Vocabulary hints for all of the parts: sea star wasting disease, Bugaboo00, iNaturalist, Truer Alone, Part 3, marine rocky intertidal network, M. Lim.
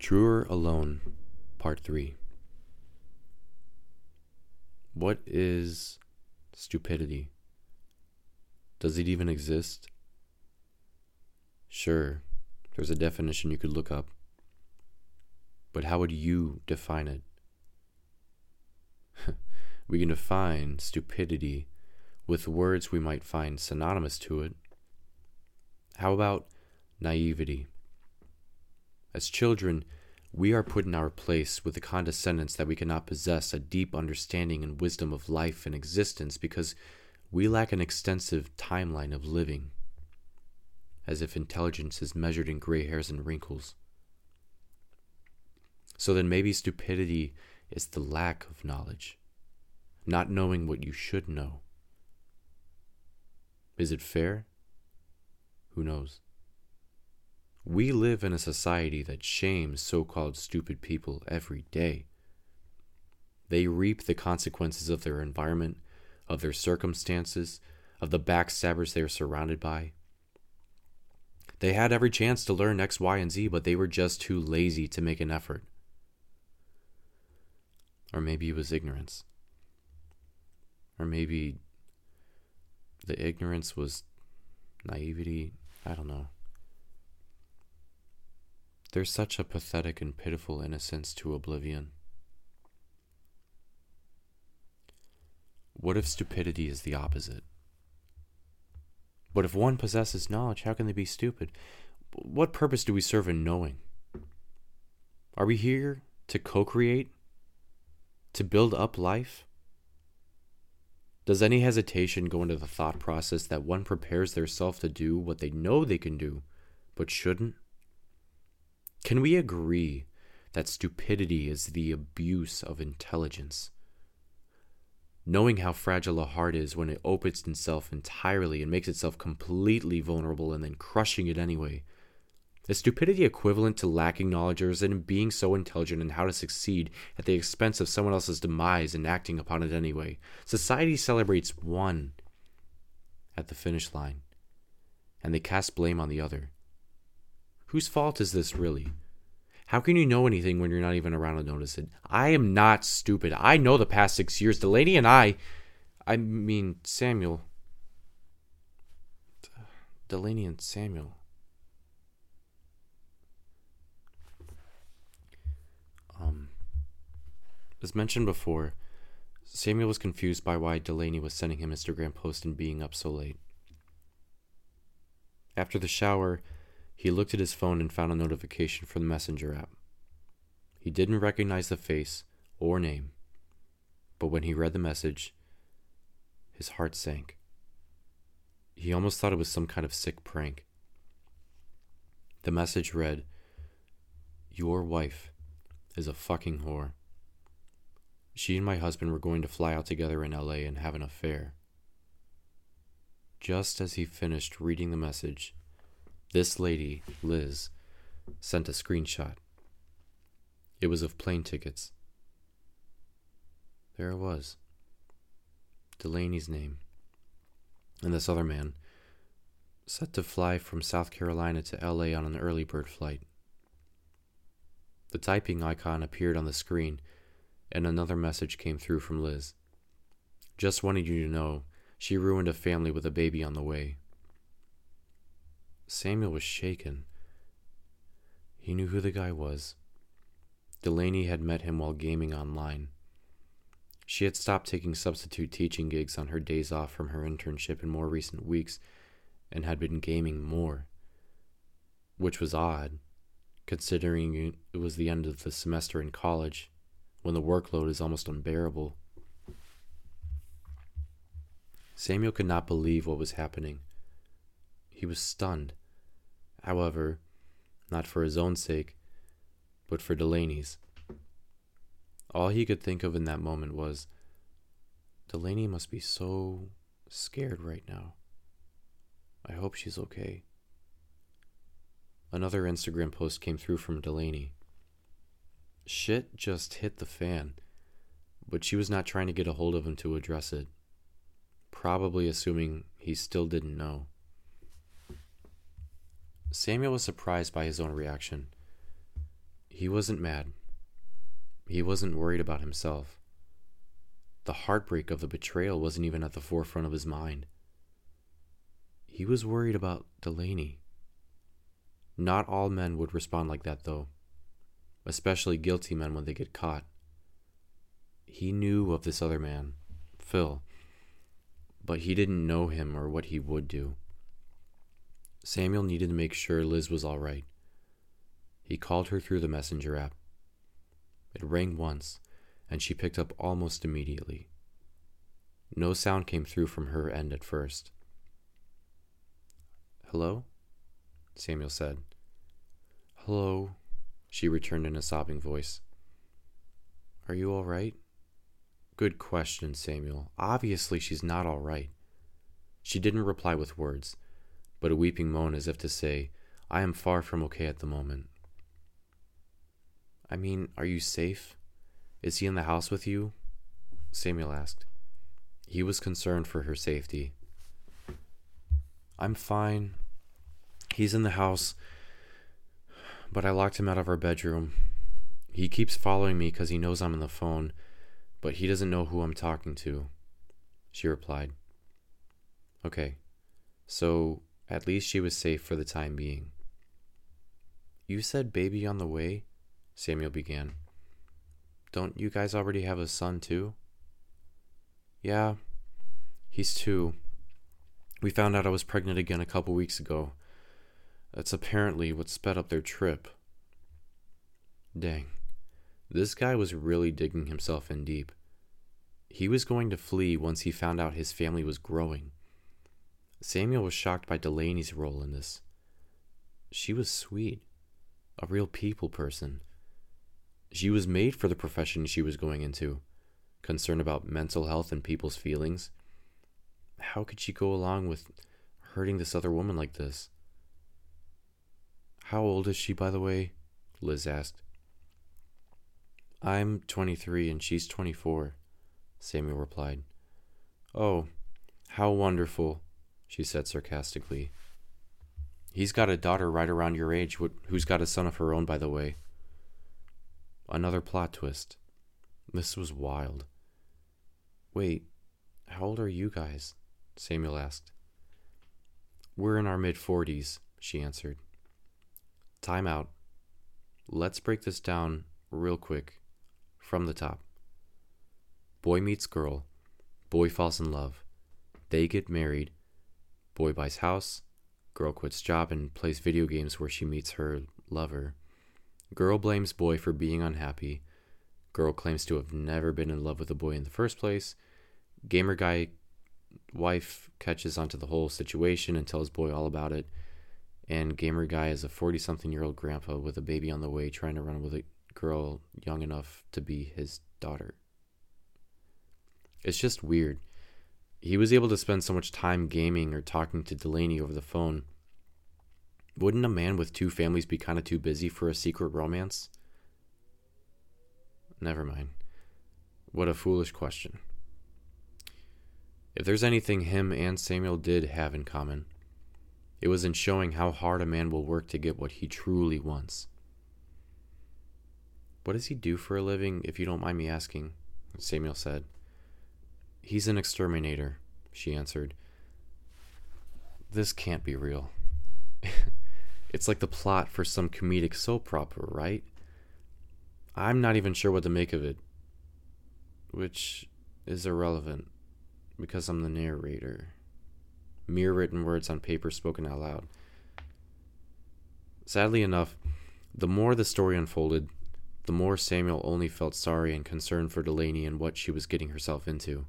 Truer Alone, Part 3. What is stupidity? Does it even exist? Sure, there's a definition you could look up. But how would you define it? We can define stupidity with words we might find synonymous to it. How about naivety? As children, we are put in our place with the condescendence that we cannot possess a deep understanding and wisdom of life and existence because we lack an extensive timeline of living, as if intelligence is measured in gray hairs and wrinkles. So then maybe stupidity is the lack of knowledge, not knowing what you should know. Is it fair? Who knows? We live in a society that shames so-called stupid people every day. They reap the consequences of their environment, of their circumstances, of the backstabbers they are surrounded by. They had every chance to learn X, Y, and Z, but they were just too lazy to make an effort. Or maybe it was ignorance. Or maybe the ignorance was naivety. I don't know. There's such a pathetic and pitiful innocence to oblivion. What if stupidity is the opposite? But if one possesses knowledge, how can they be stupid? What purpose do we serve in knowing? Are we here to co-create? To build up life? Does any hesitation go into the thought process that one prepares theirself to do what they know they can do, but shouldn't? Can we agree that stupidity is the abuse of intelligence? Knowing how fragile a heart is when it opens itself entirely and makes itself completely vulnerable and then crushing it anyway. Is stupidity equivalent to lacking knowledge, or is it in being so intelligent in how to succeed at the expense of someone else's demise and acting upon it anyway? Society celebrates one at the finish line, and they cast blame on the other. Whose fault is this really? How can you know anything when you're not even around to notice it? I am not stupid. I know the past 6 years. Delaney and Samuel. Delaney and Samuel. As mentioned before, Samuel was confused by why Delaney was sending him Instagram posts and being up so late. After the shower, he looked at his phone and found a notification from the Messenger app. He didn't recognize the face or name, but when he read the message, his heart sank. He almost thought it was some kind of sick prank. The message read, "Your wife is a fucking whore. She and my husband were going to fly out together in LA and have an affair." Just as he finished reading the message, this lady, Liz, sent a screenshot. It was of plane tickets. There it was. Delaney's name. And this other man, set to fly from South Carolina to LA on an early bird flight. The typing icon appeared on the screen, and another message came through from Liz. "Just wanted you to know, she ruined a family with a baby on the way." Samuel was shaken. He knew who the guy was. Delaney had met him while gaming online. She had stopped taking substitute teaching gigs on her days off from her internship in more recent weeks and had been gaming more, which was odd, considering it was the end of the semester in college, when the workload is almost unbearable. Samuel could not believe what was happening. He was stunned. However, not for his own sake, but for Delaney's. All he could think of in that moment was, Delaney must be so scared right now. I hope she's okay. Another Instagram post came through from Delaney. Shit just hit the fan, but she was not trying to get a hold of him to address it, probably assuming he still didn't know. Samuel was surprised by his own reaction. He wasn't mad. He wasn't worried about himself. The heartbreak of the betrayal wasn't even at the forefront of his mind. He was worried about Delaney. Not all men would respond like that, though, especially guilty men when they get caught. He knew of this other man, Phil, but he didn't know him or what he would do. Samuel needed to make sure Liz was all right. He called her through the messenger app. It rang once, and she picked up almost immediately. No sound came through from her end at first. "Hello?" Samuel said. "Hello," she returned in a sobbing voice. "Are you all right?" "Good question, Samuel. Obviously she's not all right." She didn't reply with words, but a weeping moan as if to say, "I am far from okay at the moment." "I mean, are you safe? Is he in the house with you?" Samuel asked. He was concerned for her safety. "I'm fine. He's in the house, but I locked him out of our bedroom. He keeps following me because he knows I'm on the phone, but he doesn't know who I'm talking to," she replied. Okay, so at least she was safe for the time being. "You said baby on the way?" Samuel began. "Don't you guys already have a son too?" "Yeah, he's 2. We found out I was pregnant again a couple weeks ago. That's apparently what sped up their trip." Dang, this guy was really digging himself in deep. He was going to flee once he found out his family was growing. Samuel was shocked by Delaney's role in this. She was sweet, a real people person. She was made for the profession she was going into, concerned about mental health and people's feelings. How could she go along with hurting this other woman like this? "How old is she, by the way?" Liz asked. "I'm 23 and she's 24, Samuel replied. "Oh, how wonderful," she said sarcastically. "He's got a daughter right around your age who's got a son of her own, by the way." Another plot twist. This was wild. "Wait, how old are you guys?" Samuel asked. "We're in our mid-40s, she answered. "Time out. Let's break this down real quick, from the top. Boy meets girl. Boy falls in love. They get married. Boy buys house. Girl quits job and plays video games where she meets her lover. Girl blames boy for being unhappy. Girl claims to have never been in love with a boy in the first place. Gamer guy wife catches onto the whole situation and tells boy all about it. And gamer guy is a 40-something-year-old grandpa with a baby on the way trying to run with a girl young enough to be his daughter." It's just weird. He was able to spend so much time gaming or talking to Delaney over the phone. Wouldn't a man with 2 families be kind of too busy for a secret romance? Never mind. What a foolish question. If there's anything him and Samuel did have in common, it was in showing how hard a man will work to get what he truly wants. "What does he do for a living, if you don't mind me asking?" Samuel said. "He's an exterminator," she answered. This can't be real. It's like the plot for some comedic soap opera, right? I'm not even sure what to make of it, which is irrelevant, because I'm the narrator. Mere written words on paper spoken out loud. Sadly enough, the more the story unfolded, the more Samuel only felt sorry and concerned for Delaney and what she was getting herself into.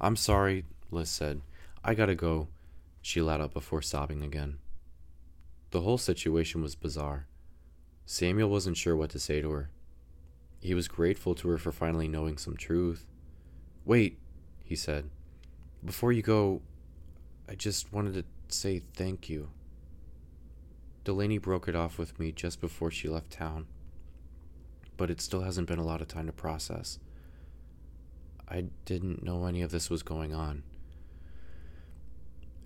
"I'm sorry," Liz said. "I gotta go," she let out before sobbing again. The whole situation was bizarre. Samuel wasn't sure what to say to her. He was grateful to her for finally knowing some truth. "Wait," he said. "Before you go, I just wanted to say thank you. Delaney broke it off with me just before she left town, but it still hasn't been a lot of time to process. I didn't know any of this was going on."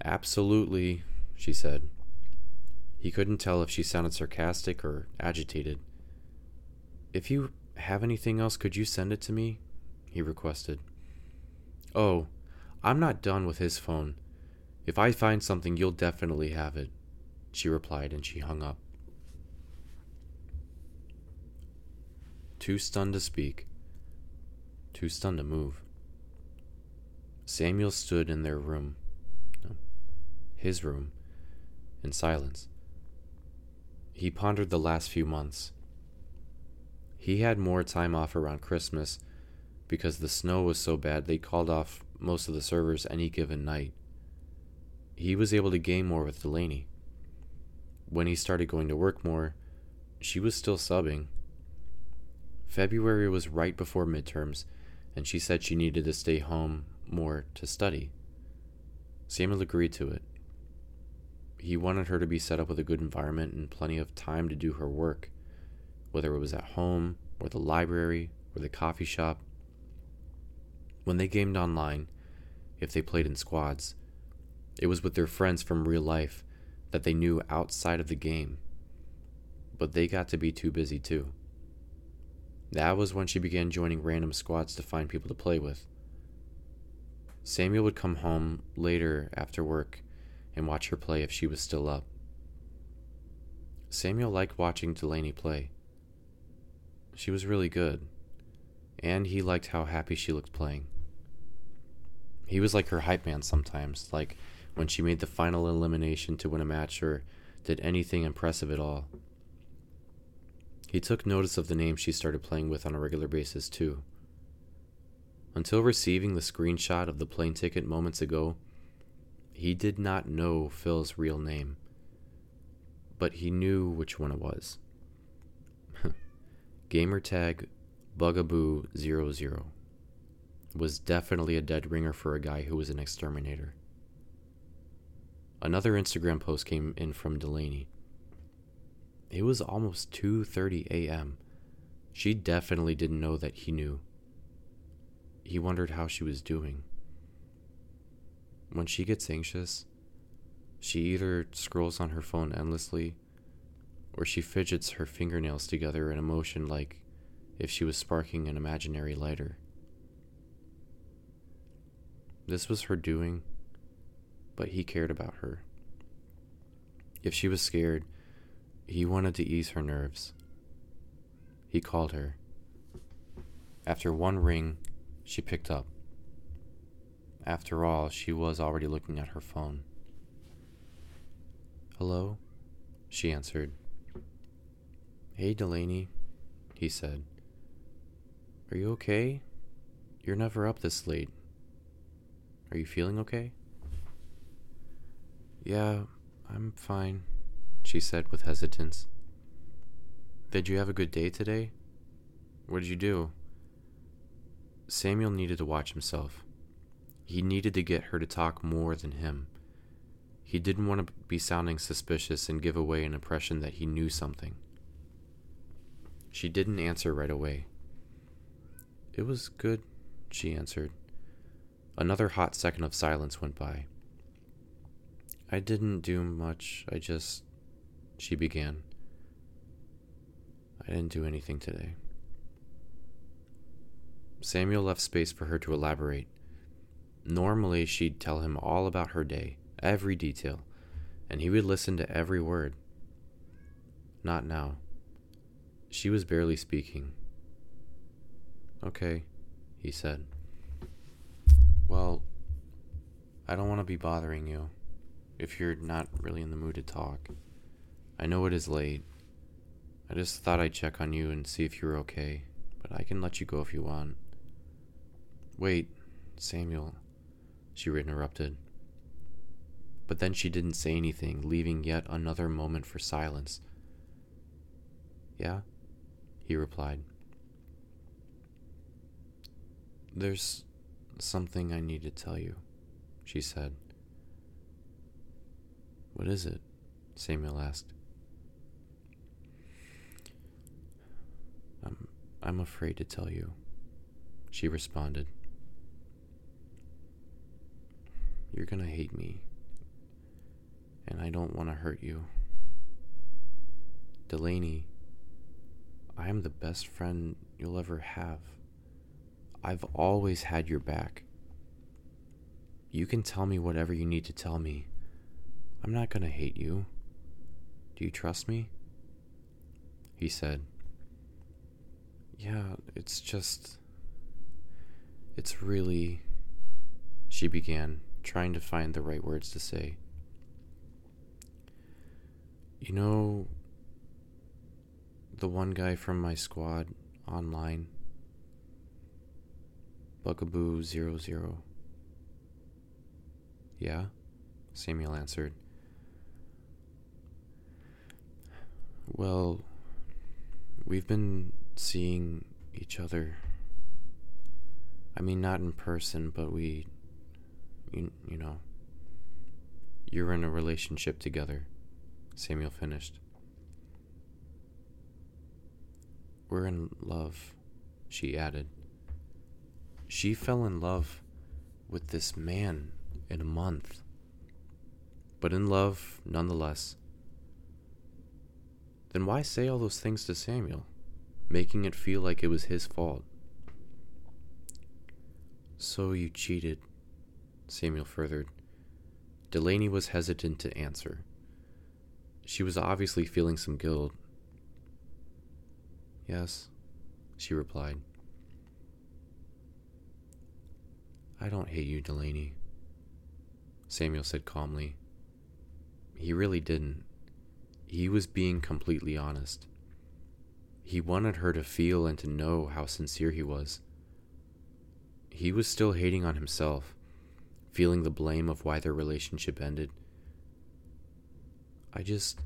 "Absolutely," she said. He couldn't tell if she sounded sarcastic or agitated. "If you have anything else, could you send it to me?" he requested. "Oh, I'm not done with his phone. If I find something, you'll definitely have it," she replied, and she hung up. Too stunned to speak. Too stunned to move. Samuel stood in their room. No, his room. In silence. He pondered the last few months. He had more time off around Christmas because the snow was so bad they called off most of the servers any given night. He was able to game more with Delaney. When he started going to work more, she was still subbing. February was right before midterms, and she said she needed to stay home more to study. Samuel agreed to it. He wanted her to be set up with a good environment and plenty of time to do her work, whether it was at home, or the library, or the coffee shop. When they gamed online, if they played in squads, it was with their friends from real life that they knew outside of the game. But they got to be too busy too. That was when she began joining random squads to find people to play with. Samuel would come home later after work and watch her play if she was still up. Samuel liked watching Delaney play. She was really good, and he liked how happy she looked playing. He was like her hype man sometimes, like when she made the final elimination to win a match or did anything impressive at all. He took notice of the names she started playing with on a regular basis too. Until receiving the screenshot of the plane ticket moments ago, he did not know Phil's real name, but he knew which one it was. Gamertag Bugaboo00 was definitely a dead ringer for a guy who was an exterminator. Another Instagram post came in from Delaney. It was almost 2:30 a.m. She definitely didn't know that he knew. He wondered how she was doing. When she gets anxious, she either scrolls on her phone endlessly, or she fidgets her fingernails together in a motion like if she was sparking an imaginary lighter. This was her doing, but he cared about her. If she was scared, he wanted to ease her nerves. He called her. After one ring, she picked up. After all, she was already looking at her phone. "Hello?" she answered. "Hey, Delaney," he said. "Are you okay? You're never up this late. Are you feeling okay?" "Yeah, I'm fine," she said with hesitance. "Did you have a good day today? What did you do?" Samuel needed to watch himself. He needed to get her to talk more than him. He didn't want to be sounding suspicious and give away an impression that he knew something. She didn't answer right away. "It was good," she answered. Another hot second of silence went by. "I didn't do much, I just..." she began. "I didn't do anything today." Samuel left space for her to elaborate. Normally, she'd tell him all about her day, every detail, and he would listen to every word. Not now. She was barely speaking. "Okay," he said. "Well, I don't want to be bothering you if you're not really in the mood to talk. I know it is late. I just thought I'd check on you and see if you're okay, but I can let you go if you want." "Wait, Samuel," she interrupted. But then she didn't say anything, leaving yet another moment for silence. "Yeah?" he replied. "There's something I need to tell you," she said. "What is it?" Samuel asked. I'm afraid to tell you," she responded. "You're gonna hate me, and I don't want to hurt you, Delaney, I am the best friend you'll ever have. I've always had your back. You can tell me whatever you need to tell me. I'm not gonna hate you. Do you trust me? He said, yeah, it's really... She began, trying to find the right words to say. You know, the one guy from my squad online, Bugaboo00. Yeah? Samuel answered. Well, we've been seeing each other. I mean, not in person, but you know, you're in a relationship together, Samuel finished. We're in love, she added. She fell in love with this man in a month, but in love nonetheless. Then why say all those things to Samuel, making it feel like it was his fault? So you cheated, Samuel furthered. Delaney was hesitant to answer. She was obviously feeling some guilt. Yes, she replied. I don't hate you, Delaney, Samuel said calmly. He really didn't. He was being completely honest. He wanted her to feel and to know how sincere he was. He was still hating on himself, feeling the blame of why their relationship ended. I just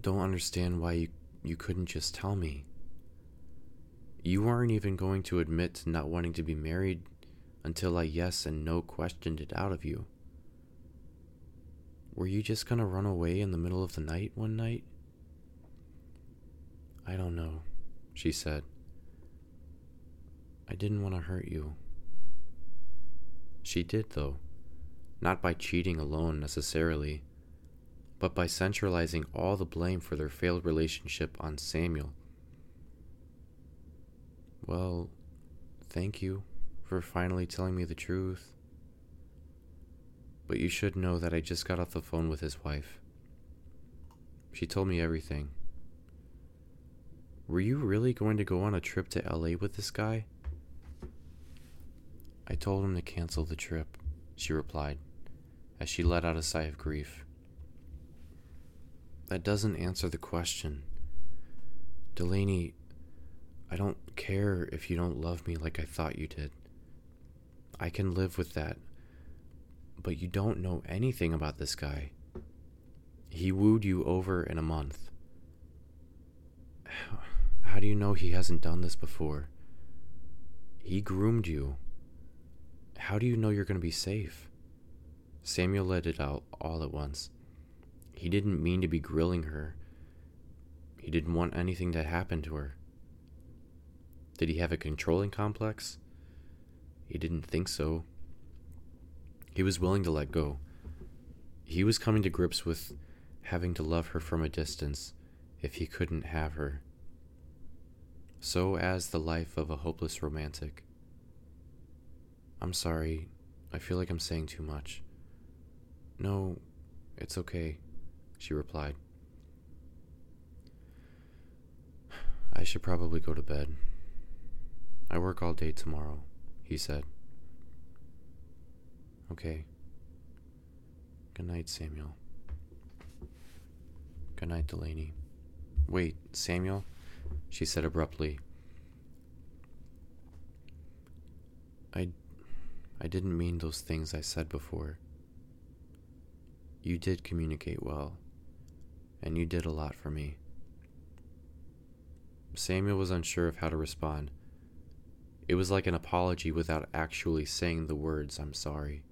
don't understand why you couldn't just tell me. You weren't even going to admit to not wanting to be married until I yes and no questioned it out of you. Were you just gonna run away in the middle of the night one night? I don't know, she said. I didn't want to hurt you. She did, though. Not by cheating alone, necessarily, but by centralizing all the blame for their failed relationship on Samuel. Well, thank you for finally telling me the truth. But you should know that I just got off the phone with his wife. She told me everything. Were you really going to go on a trip to LA with this guy? I told him to cancel the trip, she replied, as she let out a sigh of grief. That doesn't answer the question. Delaney, I don't care if you don't love me like I thought you did. I can live with that. But you don't know anything about this guy. He wooed you over in a month. How do you know he hasn't done this before? He groomed you. How do you know you're going to be safe? Samuel let it out all at once. He didn't mean to be grilling her. He didn't want anything to happen to her. Did he have a controlling complex? He didn't think so. He was willing to let go. He was coming to grips with having to love her from a distance if he couldn't have her. So as the life of a hopeless romantic. I'm sorry, I feel like I'm saying too much. No, it's okay, she replied. I should probably go to bed. I work all day tomorrow, he said. Okay. Good night, Samuel. Good night, Delaney. Wait, Samuel? She said abruptly. I didn't mean those things I said before. You did communicate well, and you did a lot for me. Samuel was unsure of how to respond. It was like an apology without actually saying the words, I'm sorry.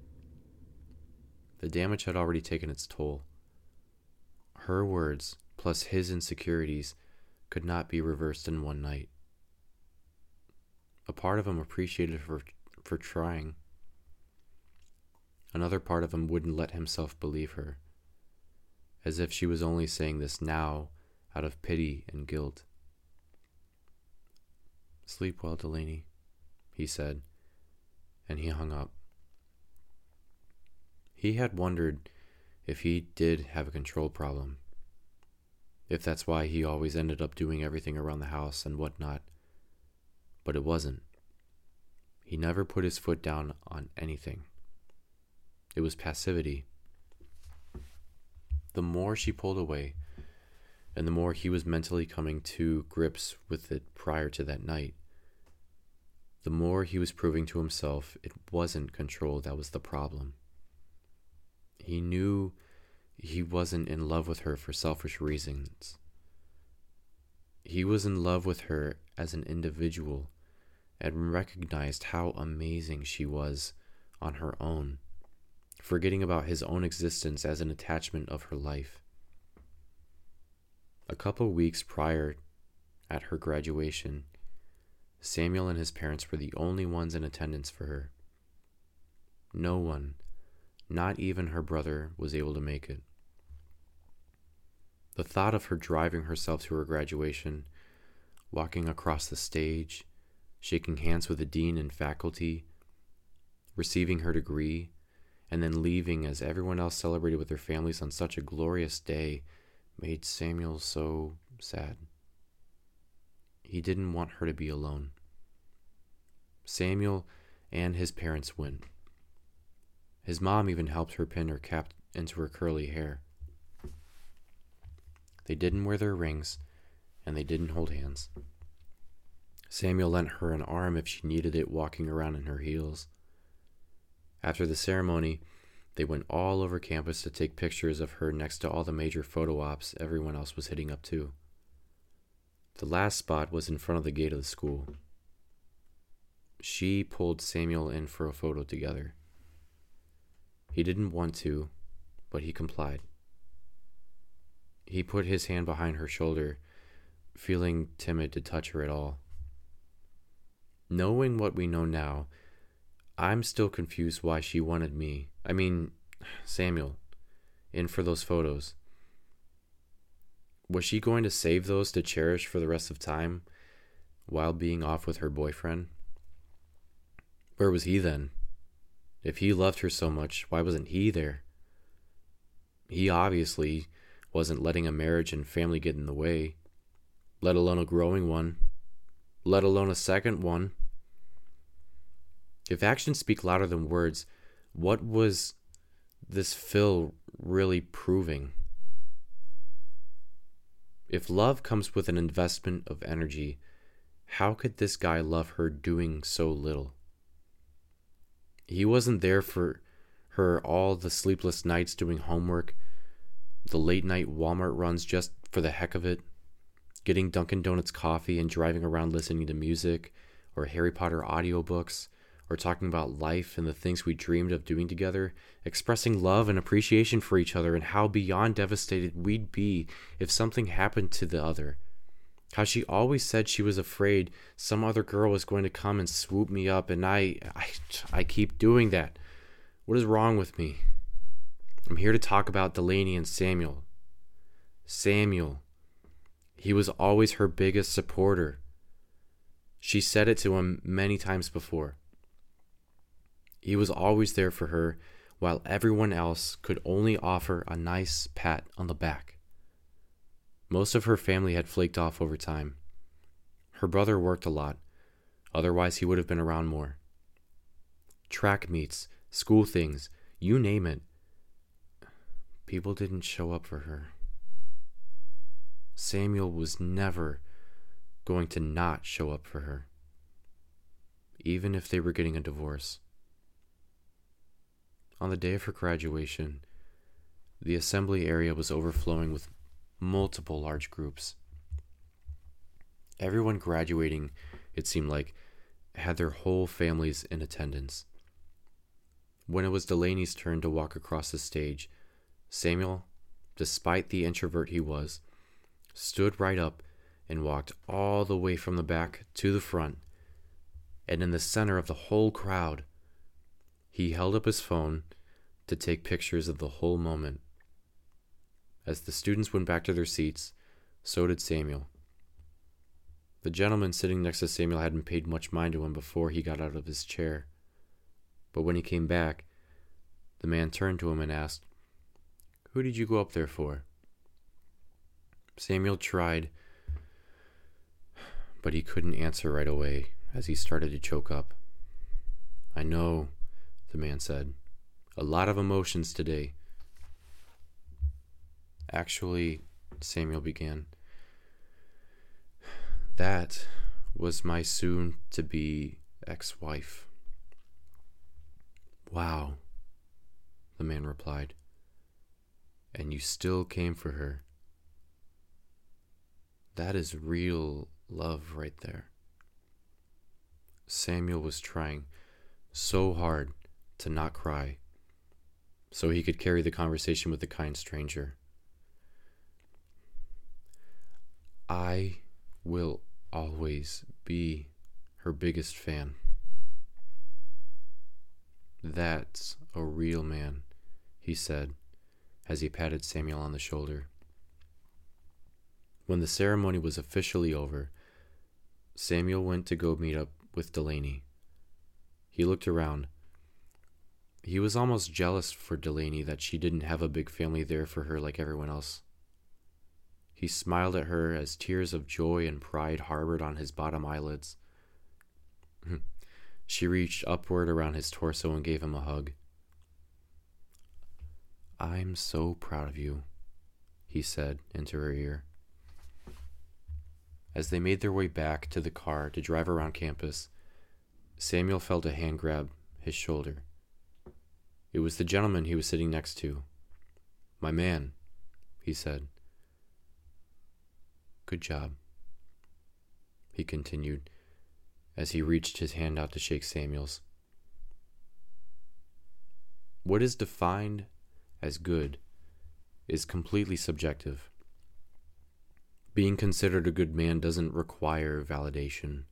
The damage had already taken its toll. Her words, plus his insecurities, could not be reversed in one night. A part of him appreciated her for trying. Another part of him wouldn't let himself believe her, as if she was only saying this now out of pity and guilt. "Sleep well, Delaney," he said, and he hung up. He had wondered if he did have a control problem, if that's why he always ended up doing everything around the house and whatnot, but it wasn't. He never put his foot down on anything. It was passivity. The more she pulled away, and the more he was mentally coming to grips with it prior to that night, the more he was proving to himself it wasn't control that was the problem. He knew he wasn't in love with her for selfish reasons. He was in love with her as an individual and recognized how amazing she was on her own, forgetting about his own existence as an attachment of her life. A couple weeks prior, at her graduation, Samuel and his parents were the only ones in attendance for her. No one, not even her brother, was able to make it. The thought of her driving herself to her graduation, walking across the stage, shaking hands with the dean and faculty, receiving her degree, and then leaving as everyone else celebrated with their families on such a glorious day made Samuel so sad. He didn't want her to be alone. Samuel and his parents went. His mom even helped her pin her cap into her curly hair. They didn't wear their rings, and they didn't hold hands. Samuel lent her an arm if she needed it, walking around in her heels. After the ceremony, they went all over campus to take pictures of her next to all the major photo ops everyone else was hitting up to. The last spot was in front of the gate of the school. She pulled Samuel in for a photo together. He didn't want to, but he complied. He put his hand behind her shoulder, feeling timid to touch her at all. Knowing what we know now, I'm still confused why she wanted Samuel, in for those photos. Was she going to save those to cherish for the rest of time while being off with her boyfriend? Where was he then? If he loved her so much, why wasn't he there? He obviously wasn't letting a marriage and family get in the way, let alone a growing one, let alone a second one. If actions speak louder than words, what was this Phil really proving? If love comes with an investment of energy, how could this guy love her doing so little? He wasn't there for her all the sleepless nights doing homework, the late-night Walmart runs just for the heck of it, getting Dunkin' Donuts coffee and driving around listening to music or Harry Potter audiobooks, or talking about life and the things we dreamed of doing together, expressing love and appreciation for each other and how beyond devastated we'd be if something happened to the other. How she always said she was afraid some other girl was going to come and swoop me up, and I keep doing that. What is wrong with me? I'm here to talk about Delaney and Samuel. Samuel. He was always her biggest supporter. She said it to him many times before. He was always there for her, while everyone else could only offer a nice pat on the back. Most of her family had flaked off over time. Her brother worked a lot, otherwise he would have been around more. Track meets, school things, you name it. People didn't show up for her. Samuel was never going to not show up for her, even if they were getting a divorce. On the day of her graduation, the assembly area was overflowing with multiple large groups. Everyone graduating, it seemed like, had their whole families in attendance. When it was Delaney's turn to walk across the stage, Samuel, despite the introvert he was, stood right up and walked all the way from the back to the front, and in the center of the whole crowd, he held up his phone to take pictures of the whole moment. As the students went back to their seats, So did Samuel. The gentleman sitting next to Samuel hadn't paid much mind to him before he got out of his chair. But when he came back, the man turned to him and asked, "Who did you go up there for?" Samuel tried, but he couldn't answer right away as he started to choke up. "I know," the man said. "A lot of emotions today." "Actually," Samuel began, "that was my soon-to-be ex-wife." "Wow," the man replied. "And you still came for her. That is real love right there." Samuel was trying so hard to not cry, so he could carry the conversation with the kind stranger. "I will always be her biggest fan. That's a real man," he said, as he patted Samuel on the shoulder. When the ceremony was officially over, Samuel went to go meet up with Delaney. He looked around. He was almost jealous for Delaney that she didn't have a big family there for her like everyone else. He smiled at her as tears of joy and pride harbored on his bottom eyelids. She reached upward around his torso and gave him a hug. "I'm so proud of you," he said into her ear. As they made their way back to the car to drive around campus, Samuel felt a hand grab his shoulder. It was the gentleman he was sitting next to. "My man," he said. "Good job," he continued, as he reached his hand out to shake Samuel's. What is defined as good is completely subjective. Being considered a good man doesn't require validation.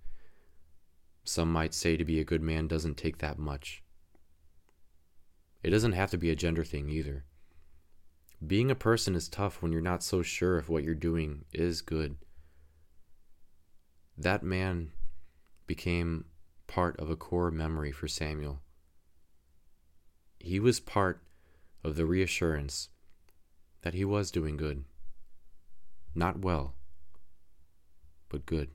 Some might say to be a good man doesn't take that much. It doesn't have to be a gender thing either. Being a person is tough when you're not so sure if what you're doing is good. That man became part of a core memory for Samuel. He was part of the reassurance that he was doing good. Not well, but good.